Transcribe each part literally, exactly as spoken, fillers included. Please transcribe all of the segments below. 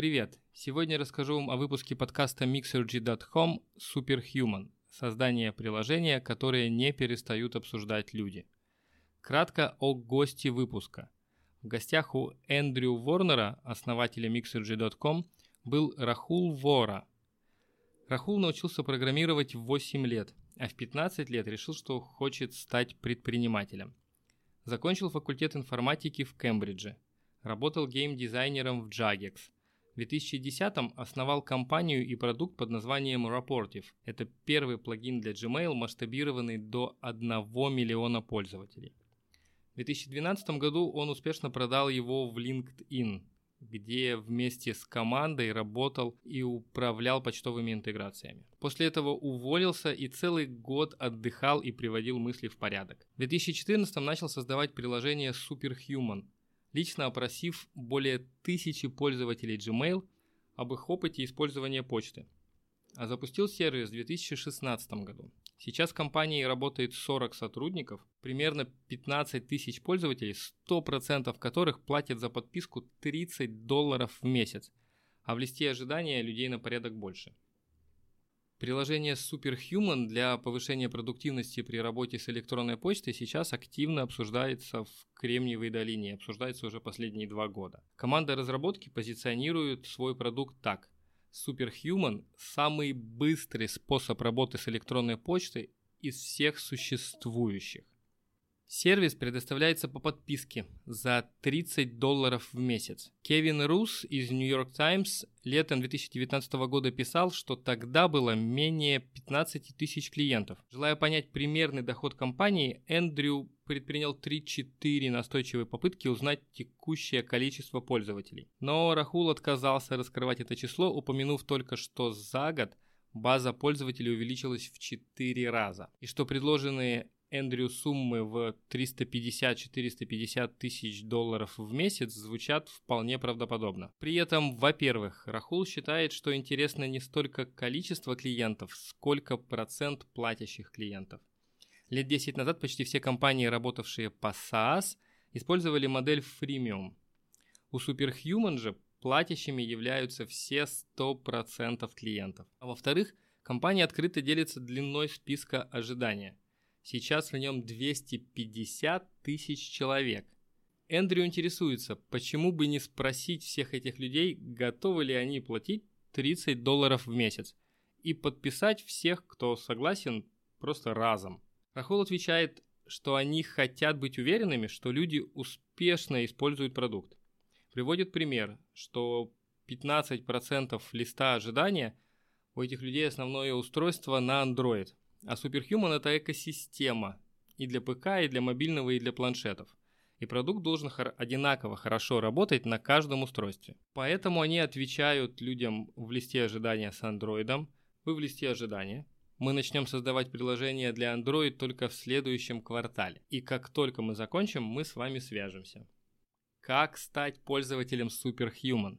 Привет! Сегодня расскажу вам о выпуске подкаста миксерджи точка ком Superhuman – создание приложения, которое не перестают обсуждать люди. Кратко о гости выпуска. В гостях у Эндрю Ворнера, основателя миксерджи точка ком, был Рахул Вора. Рахул научился программировать в восемь лет, а в пятнадцать лет решил, что хочет стать предпринимателем. Закончил факультет информатики в Кембридже. Работал гейм-дизайнером в Jagex. В две тысячи десятом основал компанию и продукт под названием Rapportive. Это первый плагин для Gmail, масштабированный до одного миллиона пользователей. В две тысячи двенадцатом году он успешно продал его в LinkedIn, где вместе с командой работал и управлял почтовыми интеграциями. После этого уволился и целый год отдыхал и приводил мысли в порядок. В две тысячи четырнадцатом начал создавать приложение Superhuman, лично опросив более тысячи пользователей Gmail об их опыте использования почты. А запустил сервис в две тысячи шестнадцатом году. Сейчас в компании работает сорок сотрудников, примерно пятнадцать тысяч пользователей, сто процентов которых платят за подписку тридцать долларов в месяц, а в листе ожидания людей на порядок больше. Приложение Superhuman для повышения продуктивности при работе с электронной почтой сейчас активно обсуждается в Кремниевой долине, обсуждается уже последние два года. Команда разработки позиционирует свой продукт так. Superhuman – самый быстрый способ работы с электронной почтой из всех существующих. Сервис предоставляется по подписке за тридцать долларов в месяц. Кевин Рус из New York Times летом две тысячи девятнадцатого года писал, что тогда было менее пятнадцать тысяч клиентов. Желая понять примерный доход компании, Эндрю предпринял три-четыре настойчивые попытки узнать текущее количество пользователей. Но Рахул отказался раскрывать это число, упомянув только, что за год база пользователей увеличилась в четыре раза, и что предложенные Эндрю суммы в триста пятьдесят - четыреста пятьдесят тысяч долларов в месяц звучат вполне правдоподобно. При этом, во-первых, Рахул считает, что интересно не столько количество клиентов, сколько процент платящих клиентов. Лет десять назад почти все компании, работавшие по SaaS, использовали модель Freemium. У Superhuman же платящими являются все сто процентов клиентов. А во-вторых, компания открыто делится длиной списка ожидания. Сейчас в нем двести пятьдесят тысяч человек. Эндрю интересуется, почему бы не спросить всех этих людей, готовы ли они платить тридцать долларов в месяц, и подписать всех, кто согласен, просто разом. Рахул отвечает, что они хотят быть уверенными, что люди успешно используют продукт. Приводит пример, что пятнадцать процентов листа ожидания у этих людей основное устройство на Android. А Superhuman – это экосистема и для ПК, и для мобильного, и для планшетов. И продукт должен хор- одинаково хорошо работать на каждом устройстве. Поэтому они отвечают людям в листе ожидания с Android. Вы в листе ожидания. Мы начнем создавать приложение для Android только в следующем квартале. И как только мы закончим, мы с вами свяжемся. Как стать пользователем Superhuman?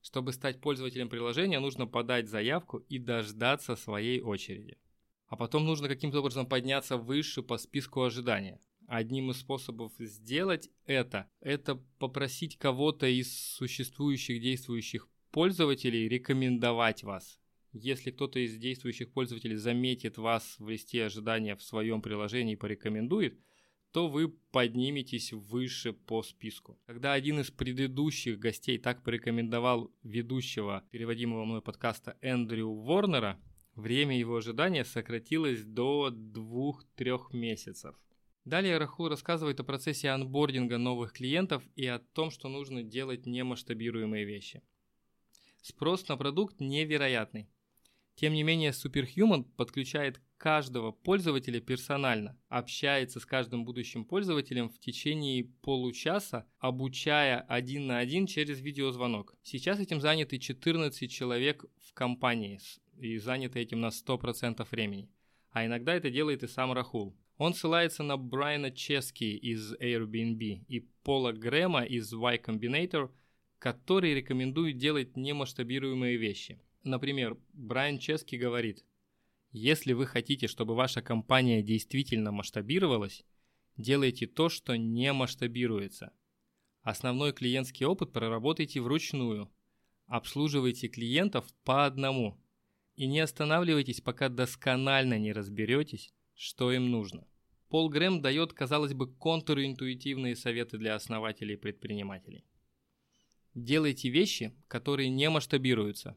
Чтобы стать пользователем приложения, нужно подать заявку и дождаться своей очереди. А потом нужно каким-то образом подняться выше по списку ожидания. Одним из способов сделать это – это попросить кого-то из существующих действующих пользователей рекомендовать вас. Если кто-то из действующих пользователей заметит вас в листе ожидания в своем приложении и порекомендует, то вы подниметесь выше по списку. Когда один из предыдущих гостей так порекомендовал ведущего переводимого мной подкаста Эндрю Ворнера, время его ожидания сократилось до двух-трёх месяцев. Далее Рахул рассказывает о процессе онбординга новых клиентов и о том, что нужно делать немасштабируемые вещи. Спрос на продукт невероятный. Тем не менее, Superhuman подключает каждого пользователя персонально, общается с каждым будущим пользователем в течение получаса, обучая один на один через видеозвонок. Сейчас этим заняты четырнадцать человек в компании и заняты этим на сто процентов времени. А иногда это делает и сам Рахул. Он ссылается на Брайана Чески из Airbnb и Пола Грэма из Y Combinator, которые рекомендуют делать немасштабируемые вещи. Например, Брайан Чески говорит: «Если вы хотите, чтобы ваша компания действительно масштабировалась, делайте то, что не масштабируется. Основной клиентский опыт проработайте вручную, Обслуживайте клиентов по одному и не останавливайтесь, пока досконально не разберетесь, что им нужно. Пол Грэм дает, казалось бы, контринтуитивные советы для основателей и предпринимателей. Делайте вещи, которые не масштабируются.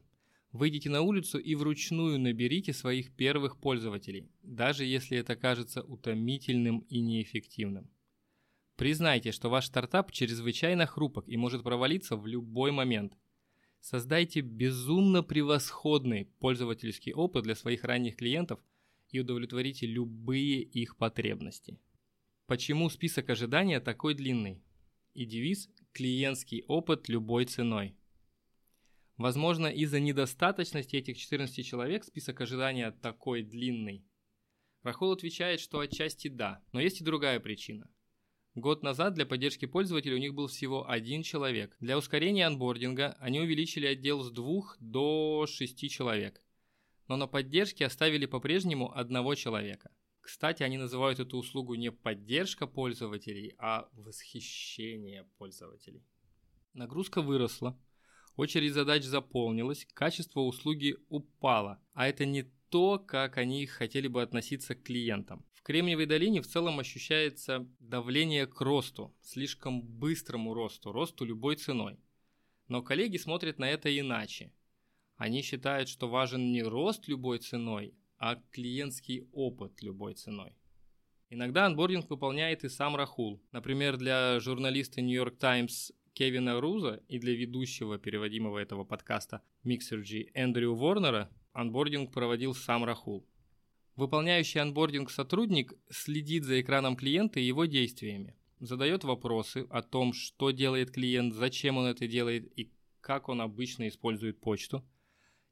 Выйдите на улицу и вручную наберите своих первых пользователей, даже если это кажется утомительным и неэффективным. Признайте, что ваш стартап чрезвычайно хрупок и может провалиться в любой момент. Создайте безумно превосходный пользовательский опыт для своих ранних клиентов и удовлетворите любые их потребности. Почему список ожидания такой длинный? И девиз «Клиентский опыт любой ценой». Возможно, из-за недостаточности этих четырнадцати человек список ожидания такой длинный. Рахул отвечает, что отчасти да, но есть и другая причина. Год назад для поддержки пользователей у них был всего один человек. Для ускорения онбординга они увеличили отдел с двух до шести человек. Но на поддержке оставили по-прежнему одного человека. Кстати, они называют эту услугу не поддержка пользователей, а восхищение пользователей. Нагрузка выросла, очередь задач заполнилась, качество услуги упало. А это не то, как они хотели бы относиться к клиентам. В Кремниевой долине в целом ощущается давление к росту, слишком быстрому росту, росту любой ценой. Но коллеги смотрят на это иначе. Они считают, что важен не рост любой ценой, а клиентский опыт любой ценой. Иногда онбординг выполняет и сам Рахул. Например, для журналиста New York Times Кевина Руза и для ведущего переводимого этого подкаста Mixergy Эндрю Ворнера онбординг проводил сам Рахул. Выполняющий онбординг сотрудник следит за экраном клиента и его действиями, задает вопросы о том, что делает клиент, зачем он это делает и как он обычно использует почту,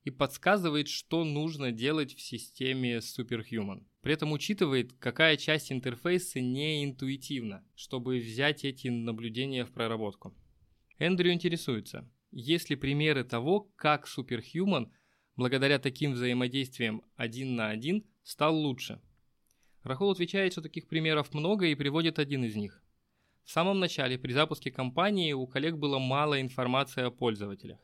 и подсказывает, что нужно делать в системе Superhuman. При этом учитывает, какая часть интерфейса не интуитивна, чтобы взять эти наблюдения в проработку. Эндрю интересуется, есть ли примеры того, как Superhuman благодаря таким взаимодействиям один на один стал лучше. Рахул отвечает, что таких примеров много, и приводит один из них. В самом начале, при запуске компании, у коллег было мало информации о пользователях.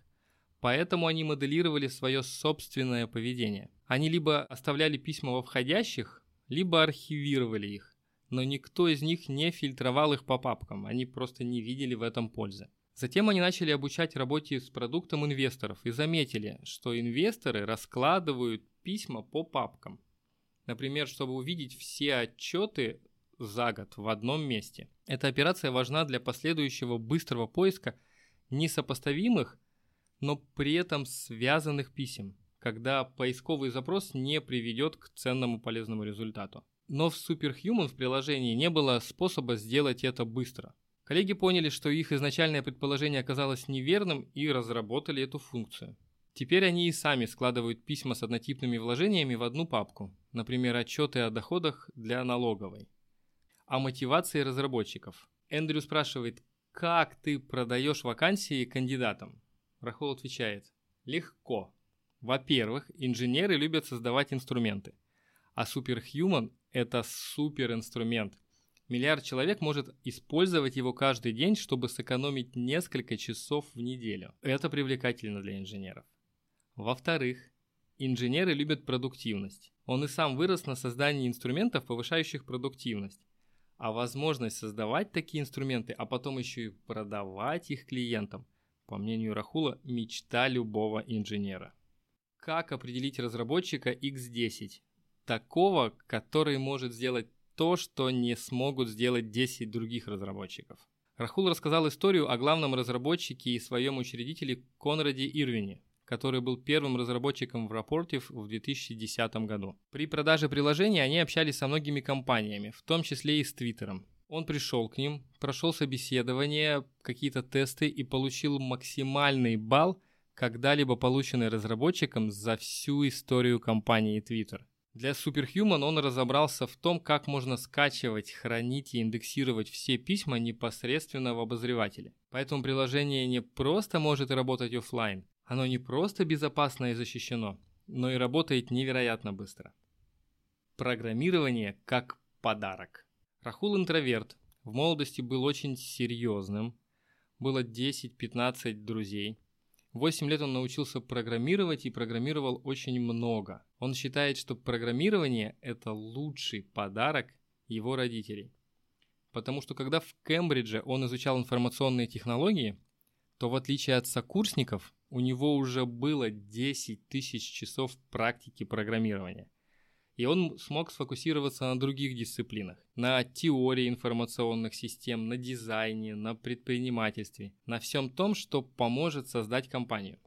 Поэтому они моделировали свое собственное поведение. Они либо оставляли письма во входящих, либо архивировали их. Но никто из них не фильтровал их по папкам, они просто не видели в этом пользы. Затем они начали обучать работе с продуктом инвесторов и заметили, что инвесторы раскладывают письма по папкам. Например, чтобы увидеть все отчеты за год в одном месте. Эта операция важна для последующего быстрого поиска несопоставимых, но при этом связанных писем, когда поисковый запрос не приведет к ценному полезному результату. Но в Superhuman в приложении не было способа сделать это быстро. Коллеги поняли, что их изначальное предположение оказалось неверным, и разработали эту функцию. Теперь они и сами складывают письма с однотипными вложениями в одну папку, например, отчеты о доходах для налоговой. О мотивации разработчиков. Эндрю спрашивает, как ты продаешь вакансии кандидатам? Рахул отвечает, легко. Во-первых, инженеры любят создавать инструменты, а Superhuman – это суперинструмент. Миллиард человек может использовать его каждый день, чтобы сэкономить несколько часов в неделю. Это привлекательно для инженеров. Во-вторых, инженеры любят продуктивность. Он и сам вырос на создании инструментов, повышающих продуктивность. А возможность создавать такие инструменты, а потом еще и продавать их клиентам, по мнению Рахула, мечта любого инженера. Как определить разработчика икс десять? Такого, который может сделать то, что не смогут сделать десять других разработчиков. Рахул рассказал историю о главном разработчике и своем учредителе Конраде Ирвине, который был первым разработчиком в Rapportive в две тысячи десятом году. При продаже приложения они общались со многими компаниями, в том числе и с Твиттером. Он пришел к ним, прошел собеседование, какие-то тесты и получил максимальный балл, когда-либо полученный разработчиком за всю историю компании Twitter. Для Superhuman он разобрался в том, как можно скачивать, хранить и индексировать все письма непосредственно в обозревателе. Поэтому приложение не просто может работать офлайн, оно не просто безопасно и защищено, но и работает невероятно быстро. Программирование как подарок. Рахул интроверт, в молодости был очень серьезным, было десять-пятнадцать друзей, восемь лет он научился программировать и программировал очень много. Он считает, что программирование – это лучший подарок его родителей. Потому что когда в Кембридже он изучал информационные технологии, то в отличие от сокурсников, у него уже было десять тысяч часов практики программирования. И он смог сфокусироваться на других дисциплинах. На теории информационных систем, на дизайне, на предпринимательстве. На всем том, что поможет создать компанию.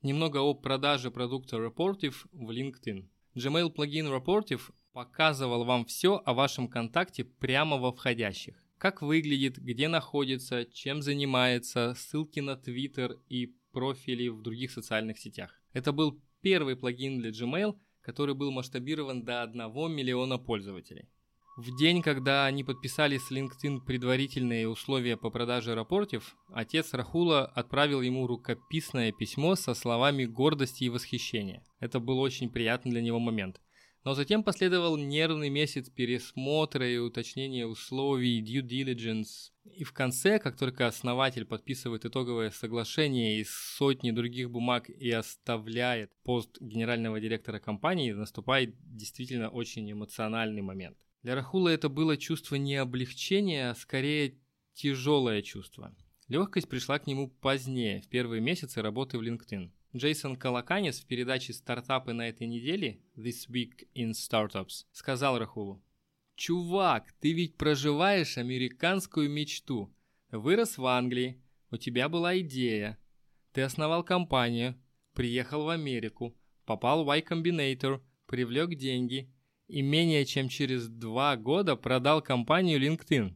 Немного о продаже продукта Rapportive в LinkedIn. Gmail-плагин Rapportive показывал вам все о вашем контакте прямо во входящих. Как выглядит, где находится, чем занимается, ссылки на Твиттер и профили в других социальных сетях. Это был первый плагин для Gmail, который был масштабирован до одного миллиона пользователей. В день, когда они подписали с LinkedIn предварительные условия по продаже Rapportive, отец Рахула отправил ему рукописное письмо со словами гордости и восхищения. Это был очень приятный для него момент. Но затем последовал нервный месяц пересмотра и уточнения условий, due diligence. И в конце, как только основатель подписывает итоговое соглашение из сотни других бумаг и оставляет пост генерального директора компании, наступает действительно очень эмоциональный момент. Для Рахула это было чувство не облегчения, а скорее тяжелое чувство. Легкость пришла к нему позднее, в первые месяцы работы в LinkedIn. Джейсон Колоканис в передаче «Стартапы на этой неделе» This Week in Startups сказал Рахулу: «Чувак, ты ведь проживаешь американскую мечту. Вырос в Англии, у тебя была идея. Ты основал компанию, приехал в Америку, попал в Y Combinator, привлек деньги и менее чем через два года продал компанию LinkedIn.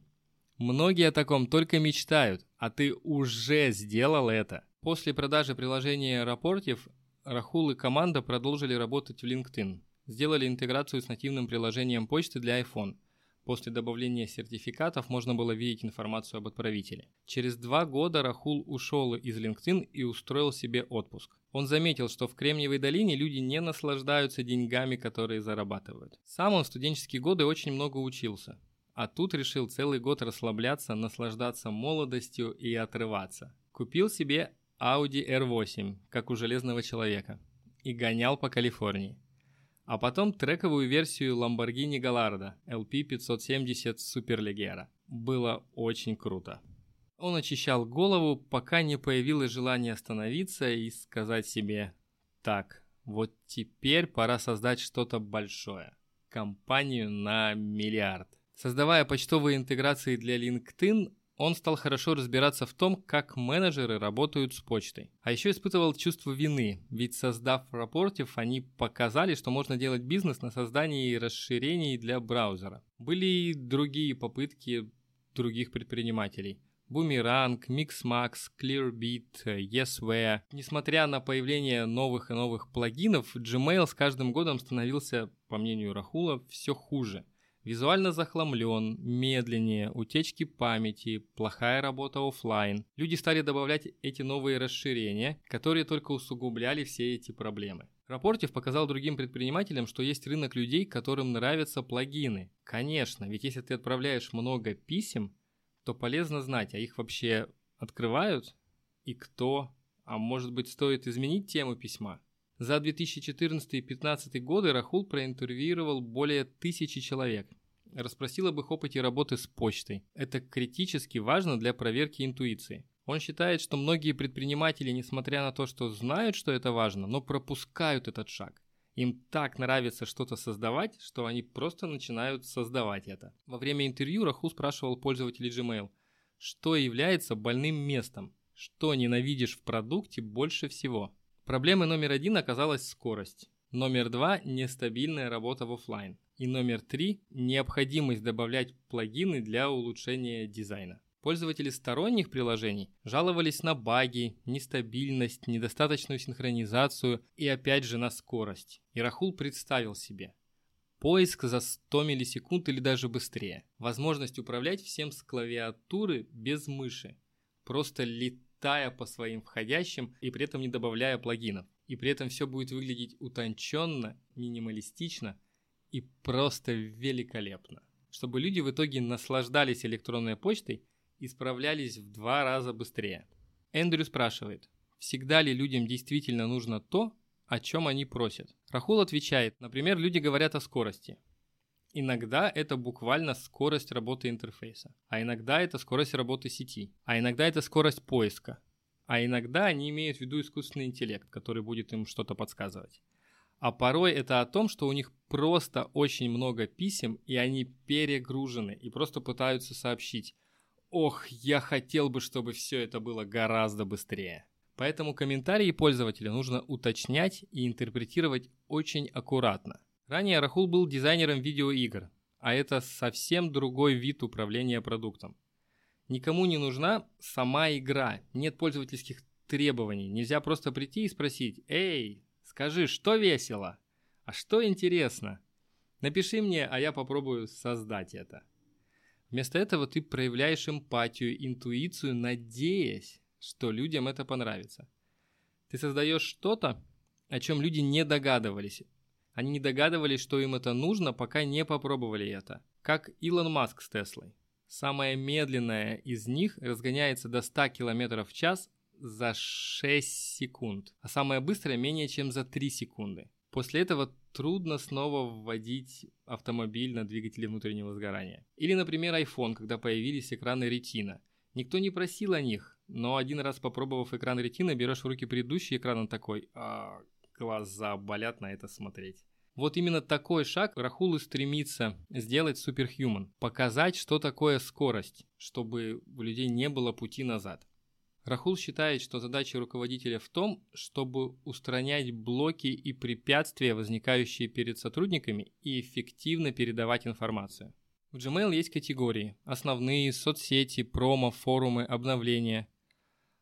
Многие о таком только мечтают, а ты уже сделал это». После продажи приложения Rapportive Рахул и команда продолжили работать в LinkedIn. Сделали интеграцию с нативным приложением почты для iPhone. После добавления сертификатов можно было видеть информацию об отправителе. Через два года Рахул ушел из LinkedIn и устроил себе отпуск. Он заметил, что в Кремниевой долине люди не наслаждаются деньгами, которые зарабатывают. Сам он в студенческие годы очень много учился. А тут решил целый год расслабляться, наслаждаться молодостью и отрываться. Купил себе Audi эр восемь, как у Железного Человека, и гонял по Калифорнии. А потом трековую версию Lamborghini Gallardo эл пи пятьсот семьдесят Superleggera. Было очень круто. Он очищал голову, пока не появилось желание остановиться и сказать себе: «Так, вот теперь пора создать что-то большое. Компанию на миллиард». Создавая почтовые интеграции для LinkedIn, он стал хорошо разбираться в том, как менеджеры работают с почтой. А еще испытывал чувство вины, ведь создав Rapportive, они показали, что можно делать бизнес на создании расширений для браузера. Были и другие попытки других предпринимателей. Boomerang, Mixmax, Clearbit, YesWare. Несмотря на появление новых и новых плагинов, Gmail с каждым годом становился, по мнению Рахула, все хуже. Визуально захламлен, медленнее, утечки памяти, плохая работа офлайн. Люди стали добавлять эти новые расширения, которые только усугубляли все эти проблемы. Rapportive показал другим предпринимателям, что есть рынок людей, которым нравятся плагины. Конечно, ведь если ты отправляешь много писем, то полезно знать, а их вообще открывают и кто. А может быть, стоит изменить тему письма? За две тысячи четырнадцатый - две тысячи пятнадцатый годы Рахул проинтервьюировал более тысячи человек. Расспросил об их опыте работы с почтой. Это критически важно для проверки интуиции. Он считает, что многие предприниматели, несмотря на то, что знают, что это важно, но пропускают этот шаг. Им так нравится что-то создавать, что они просто начинают создавать это. Во время интервью Рахул спрашивал пользователей Gmail, что является больным местом, что ненавидишь в продукте больше всего. Проблемой номер один оказалась скорость, номер два – нестабильная работа в офлайн, и номер три – необходимость добавлять плагины для улучшения дизайна. Пользователи сторонних приложений жаловались на баги, нестабильность, недостаточную синхронизацию и опять же на скорость. И Рахул представил себе поиск за сто миллисекунд или даже быстрее, возможность управлять всем с клавиатуры без мыши, просто летать. Тая по своим входящим и при этом не добавляя плагинов. И при этом все будет выглядеть утонченно, минималистично и просто великолепно. Чтобы люди в итоге наслаждались электронной почтой и справлялись в два раза быстрее. Эндрю спрашивает, всегда ли людям действительно нужно то, о чем они просят. Рахул отвечает, например, люди говорят о скорости. Иногда это буквально скорость работы интерфейса, а иногда это скорость работы сети, а иногда это скорость поиска, а иногда они имеют в виду искусственный интеллект, который будет им что-то подсказывать. А порой это о том, что у них просто очень много писем, и они перегружены, и просто пытаются сообщить: «Ох, я хотел бы, чтобы все это было гораздо быстрее». Поэтому комментарии пользователя нужно уточнять и интерпретировать очень аккуратно. Ранее Рахул был дизайнером видеоигр, а это совсем другой вид управления продуктом. Никому не нужна сама игра, нет пользовательских требований, нельзя просто прийти и спросить: «Эй, скажи, что весело? А что интересно? Напиши мне, а я попробую создать это». Вместо этого ты проявляешь эмпатию, интуицию, надеясь, что людям это понравится. Ты создаешь что-то, о чем люди не догадывались. Они не догадывались, что им это нужно, пока не попробовали это. Как Илон Маск с Теслой. Самая медленная из них разгоняется до ста километров в час за шесть секунд, а самая быстрая менее чем за три секунды. После этого трудно снова вводить автомобиль на двигатели внутреннего сгорания. Или, например, iPhone, когда появились экраны Retina. Никто не просил о них, но один раз попробовав экран Retina, берешь в руки предыдущий экран, он такой: а, глаза болят на это смотреть. Вот именно такой шаг Рахул и стремится сделать Superhuman. Показать, что такое скорость, чтобы у людей не было пути назад. Рахул считает, что задача руководителя в том, чтобы устранять блоки и препятствия, возникающие перед сотрудниками, и эффективно передавать информацию. В Gmail есть категории: основные, соцсети, промо, форумы, обновления.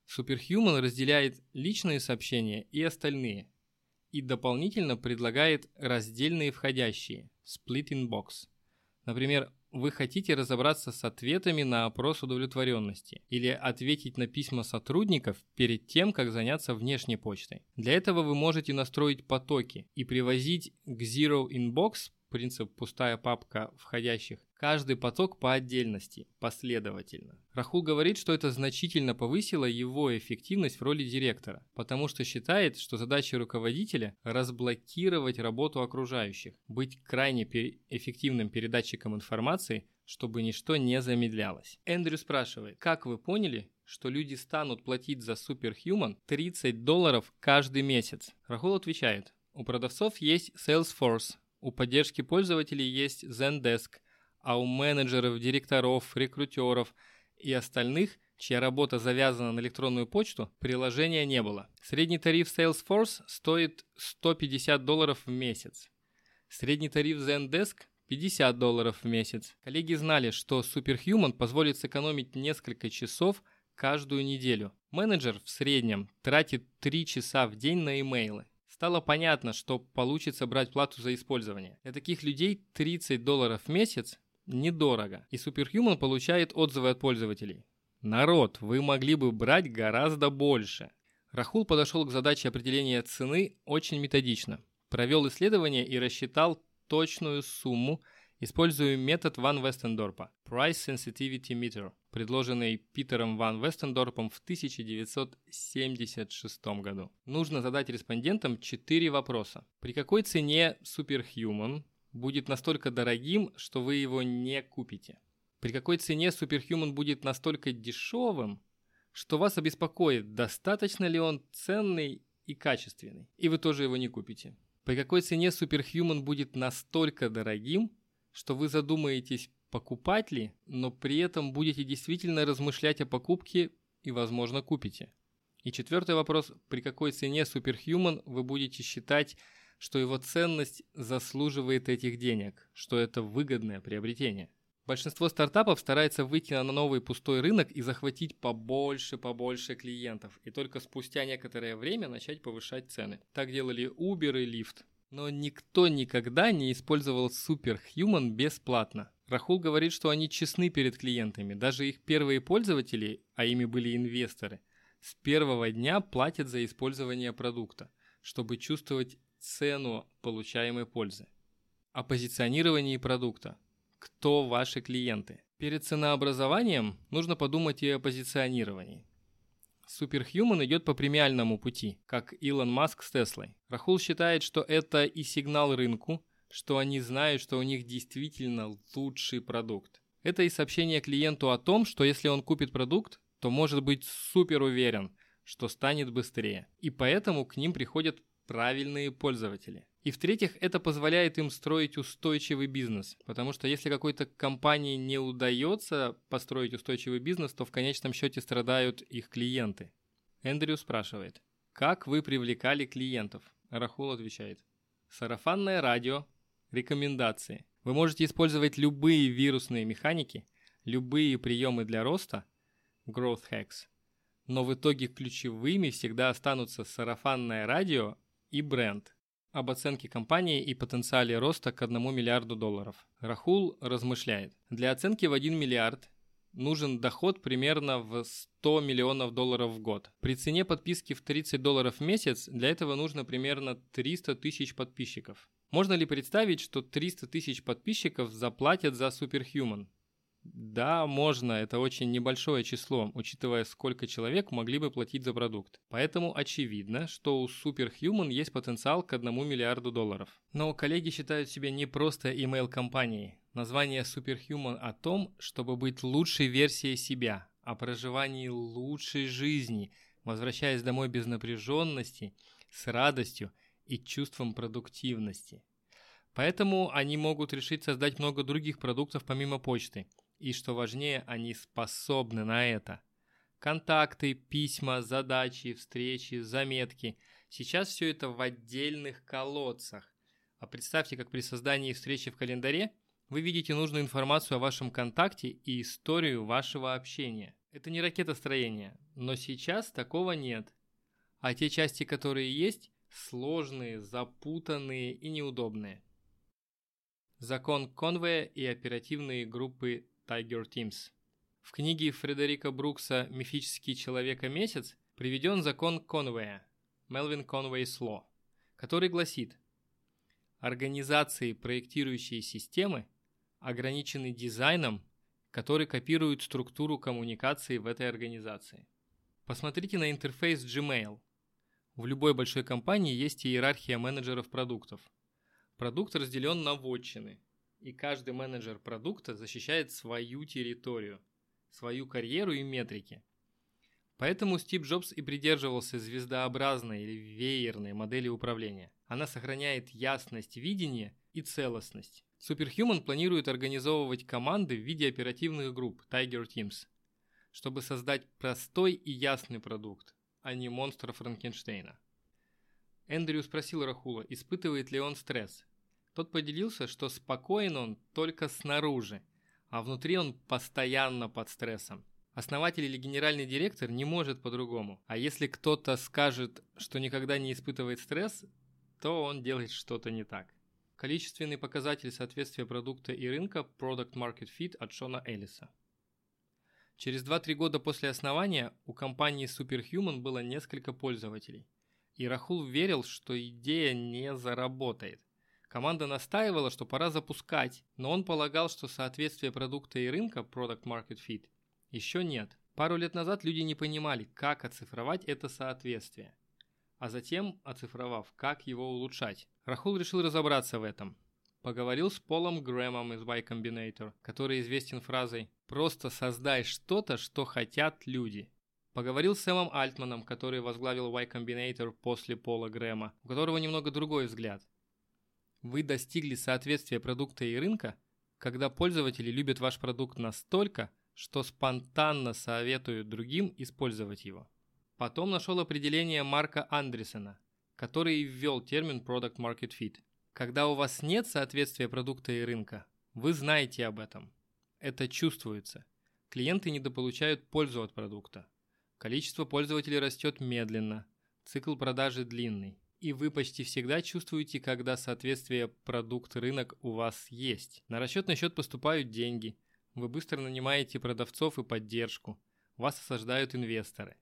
Superhuman разделяет личные сообщения и остальные, и дополнительно предлагает раздельные входящие – split inbox. Например, вы хотите разобраться с ответами на опрос удовлетворенности или ответить на письма сотрудников перед тем, как заняться внешней почтой. Для этого вы можете настроить потоки и привозить к zero inbox – принцип «пустая папка входящих» – каждый поток по отдельности, последовательно. Рахул говорит, что это значительно повысило его эффективность в роли директора, потому что считает, что задача руководителя – разблокировать работу окружающих, быть крайне пер- эффективным передатчиком информации, чтобы ничто не замедлялось. Эндрю спрашивает: как вы поняли, что люди станут платить за Superhuman тридцать долларов каждый месяц? Рахул отвечает: у продавцов есть Salesforce, у поддержки пользователей есть Zendesk, а у менеджеров, директоров, рекрутеров и остальных, чья работа завязана на электронную почту, приложения не было. Средний тариф Salesforce стоит сто пятьдесят долларов в месяц. Средний тариф Zendesk – пятьдесят долларов в месяц. Коллеги знали, что Superhuman позволит сэкономить несколько часов каждую неделю. Менеджер в среднем тратит три часа в день на имейлы. Стало понятно, что получится брать плату за использование. Для таких людей тридцать долларов в месяц недорого. И Superhuman получает отзывы от пользователей: «Народ, вы могли бы брать гораздо больше». Рахул подошел к задаче определения цены очень методично. Провел исследование и рассчитал точную сумму, используя метод Ван Вестендорпа – Price Sensitivity Meter, предложенный Питером Ван Вестендорпом в тысяча девятьсот семьдесят шестом году. Нужно задать респондентам четыре вопроса. При какой цене Superhuman будет настолько дорогим, что вы его не купите? При какой цене Superhuman будет настолько дешевым, что вас обеспокоит, достаточно ли он ценный и качественный, и вы тоже его не купите? При какой цене Superhuman будет настолько дорогим, что вы задумаетесь, покупать ли, но при этом будете действительно размышлять о покупке и, возможно, купите. И четвертый вопрос: при какой цене Superhuman вы будете считать, что его ценность заслуживает этих денег, что это выгодное приобретение? Большинство стартапов старается выйти на новый пустой рынок и захватить побольше-побольше клиентов, и только спустя некоторое время начать повышать цены. Так делали Uber и Lyft. Но никто никогда не использовал Superhuman бесплатно. Рахул говорит, что они честны перед клиентами. Даже их первые пользователи, а ими были инвесторы, с первого дня платят за использование продукта, чтобы чувствовать цену получаемой пользы. О позиционировании продукта. Кто ваши клиенты? Перед ценообразованием нужно подумать и о позиционировании. Superhuman идет по премиальному пути, как Илон Маск с Теслой. Рахул считает, что это и сигнал рынку, что они знают, что у них действительно лучший продукт. Это и сообщение клиенту о том, что если он купит продукт, то может быть супер уверен, что станет быстрее. И поэтому к ним приходят правильные пользователи. И в-третьих, это позволяет им строить устойчивый бизнес, потому что если какой-то компании не удается построить устойчивый бизнес, то в конечном счете страдают их клиенты. Эндрю спрашивает, как вы привлекали клиентов? Рахул отвечает, сарафанное радио, рекомендации. Вы можете использовать любые вирусные механики, любые приемы для роста, growth hacks, но в итоге ключевыми всегда останутся сарафанное радио и бренд. Об оценке компании и потенциале роста к одному миллиарду долларов. Рахул размышляет. Для оценки в один миллиард нужен доход примерно в сто миллионов долларов в год. При цене подписки в тридцать долларов в месяц для этого нужно примерно триста тысяч подписчиков. Можно ли представить, что триста тысяч подписчиков заплатят за Superhuman? Да, можно, это очень небольшое число, учитывая, сколько человек могли бы платить за продукт. Поэтому очевидно, что у Superhuman есть потенциал к одному миллиарду долларов. Но коллеги считают себя не просто email-компанией. Название Superhuman о том, чтобы быть лучшей версией себя, о проживании лучшей жизни, возвращаясь домой без напряженности, с радостью и чувством продуктивности. Поэтому они могут решить создать много других продуктов помимо почты. И что важнее, они способны на это. Контакты, письма, задачи, встречи, заметки. Сейчас все это в отдельных колодцах. А представьте, как при создании встречи в календаре вы видите нужную информацию о вашем контакте и историю вашего общения. Это не ракетостроение, но сейчас такого нет. А те части, которые есть, сложные, запутанные и неудобные. Закон Конвея и оперативные группы Tiger Teams. В книге Фредерика Брукса «Мифический человека-месяц» приведен закон Конвея, Melvin Conway's Law, который гласит: организации, проектирующие системы, ограничены дизайном, который копирует структуру коммуникации в этой организации. Посмотрите на интерфейс Gmail. В любой большой компании есть иерархия менеджеров продуктов. Продукт разделен на вотчины, и каждый менеджер продукта защищает свою территорию, свою карьеру и метрики. Поэтому Стив Джобс и придерживался звездообразной или веерной модели управления. Она сохраняет ясность видения и целостность. Superhuman планирует организовывать команды в виде оперативных групп Tiger Teams, чтобы создать простой и ясный продукт, а не монстра Франкенштейна. Эндрю спросил Рахула, испытывает ли он стресс. Тот поделился, что спокоен он только снаружи, а внутри он постоянно под стрессом. Основатель или генеральный директор не может по-другому. А если кто-то скажет, что никогда не испытывает стресс, то он делает что-то не так. Количественный показатель соответствия продукта и рынка Product Market Fit от Шона Элиса. Через два-три года после основания у компании Superhuman было несколько пользователей. И Рахул верил, что идея не заработает. Команда настаивала, что пора запускать, но он полагал, что соответствие продукта и рынка Product Market Fit еще нет. Пару лет назад люди не понимали, как оцифровать это соответствие, а затем, оцифровав, как его улучшать. Рахул решил разобраться в этом. Поговорил с Полом Грэмом из Y Combinator, который известен фразой «Просто создай что-то, что хотят люди». Поговорил с Сэмом Альтманом, который возглавил Y Combinator после Пола Грэма, у которого немного другой взгляд. Вы достигли соответствия продукта и рынка, когда пользователи любят ваш продукт настолько, что спонтанно советуют другим использовать его. Потом нашел определение Марка Андресена, который ввел термин Product Market Fit. Когда у вас нет соответствия продукта и рынка, вы знаете об этом. Это чувствуется. Клиенты недополучают пользу от продукта. Количество пользователей растет медленно, цикл продажи длинный, и вы почти всегда чувствуете, когда соответствие продукт-рынок у вас есть. На расчетный счет поступают деньги, вы быстро нанимаете продавцов и поддержку, вас осаждают инвесторы.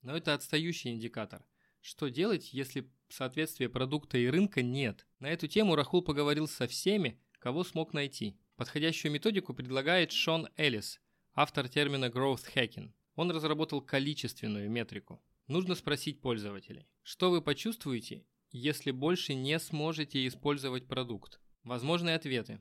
Но это отстающий индикатор. Что делать, если соответствия продукта и рынка нет? На эту тему Рахул поговорил со всеми, кого смог найти. Подходящую методику предлагает Шон Элис, автор термина growth hacking. он разработал количественную метрику. Нужно спросить пользователей, что вы почувствуете, если больше не сможете использовать продукт? Возможные ответы.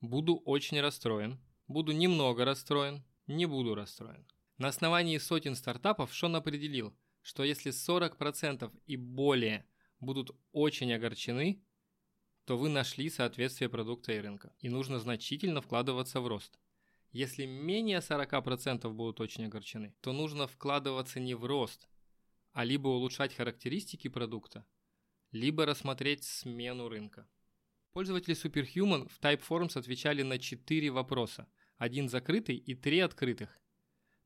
Буду очень расстроен, буду немного расстроен, не буду расстроен. На основании сотен стартапов Шон определил, что если сорок процентов и более будут очень огорчены, то вы нашли соответствие продукта и рынка, и нужно значительно вкладываться в рост. Если менее сорок процентов будут очень огорчены, то нужно вкладываться не в рост, а либо улучшать характеристики продукта, либо рассмотреть смену рынка. Пользователи Superhuman в Typeforms отвечали на четыре вопроса, один закрытый и три открытых.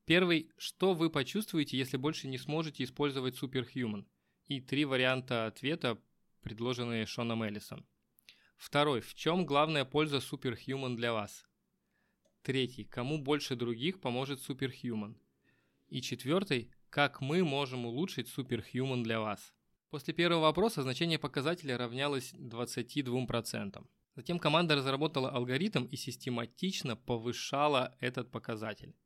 Первый – что вы почувствуете, если больше не сможете использовать Superhuman? И три варианта ответа, предложенные Шоном Элисом. Второй – в чем главная польза Superhuman для вас? Третий – кому больше других поможет Superhuman? И четвертый – как мы можем улучшить Superhuman для вас? После первого вопроса значение показателя равнялось двадцати двум процентам. Затем команда разработала алгоритм и систематично повышала этот показатель.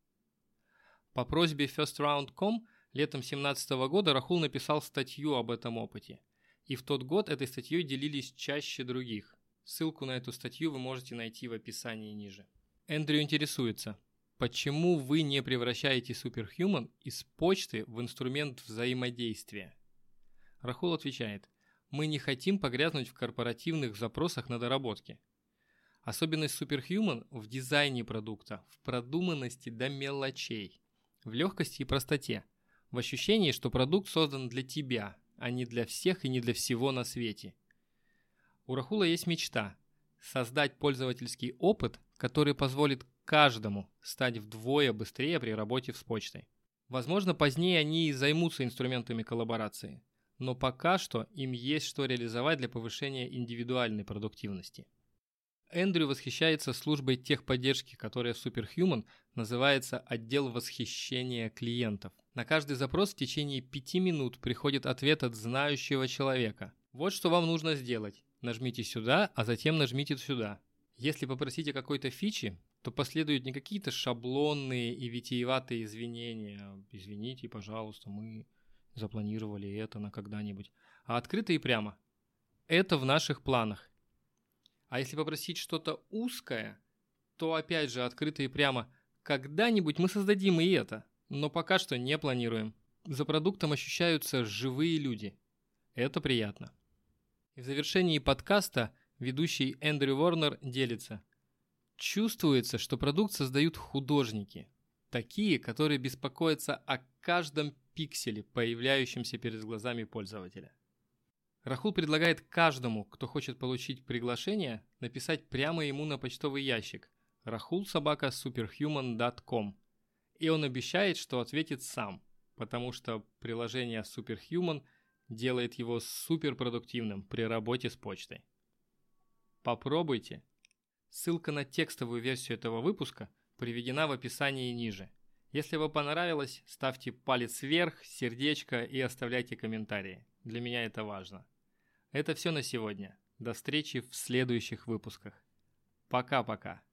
По просьбе first round dot com летом две тысячи семнадцатого года Рахул написал статью об этом опыте. И в тот год этой статьей делились чаще других. Ссылку на эту статью вы можете найти в описании ниже. Эндрю интересуется, почему вы не превращаете Superhuman из почты в инструмент взаимодействия? Рахул отвечает, мы не хотим погрязнуть в корпоративных запросах на доработки. Особенность Superhuman в дизайне продукта, в продуманности до мелочей, в легкости и простоте, в ощущении, что продукт создан для тебя, а не для всех и не для всего на свете. У Рахула есть мечта – создать пользовательский опыт, который позволит каждому стать вдвое быстрее при работе с почтой. Возможно, позднее они и займутся инструментами коллаборации, но пока что им есть что реализовать для повышения индивидуальной продуктивности. Эндрю восхищается службой техподдержки, которая в Superhuman называется «Отдел восхищения клиентов». На каждый запрос в течение пяти минут приходит ответ от знающего человека. Вот что вам нужно сделать. Нажмите сюда, а затем нажмите сюда. Если попросите какой-то фичи, то последуют не какие-то шаблонные и витиеватые извинения. Извините, пожалуйста, мы запланировали это на когда-нибудь. А открыто и прямо. Это в наших планах. А если попросить что-то узкое, то опять же открыто и прямо. Когда-нибудь мы создадим и это, но пока что не планируем. За продуктом ощущаются живые люди. Это приятно. И в завершении подкаста ведущий Эндрю Ворнер делится. Чувствуется, что продукт создают художники. Такие, которые беспокоятся о каждом пикселе, появляющемся перед глазами пользователя. Рахул предлагает каждому, кто хочет получить приглашение, написать прямо ему на почтовый ящик rahul собака superhuman dot com. И он обещает, что ответит сам, потому что приложение Superhuman делает его суперпродуктивным при работе с почтой. Попробуйте. Ссылка на текстовую версию этого выпуска приведена в описании ниже. Если вам понравилось, ставьте палец вверх, сердечко и оставляйте комментарии. Для меня это важно. Это все на сегодня. До встречи в следующих выпусках. Пока-пока.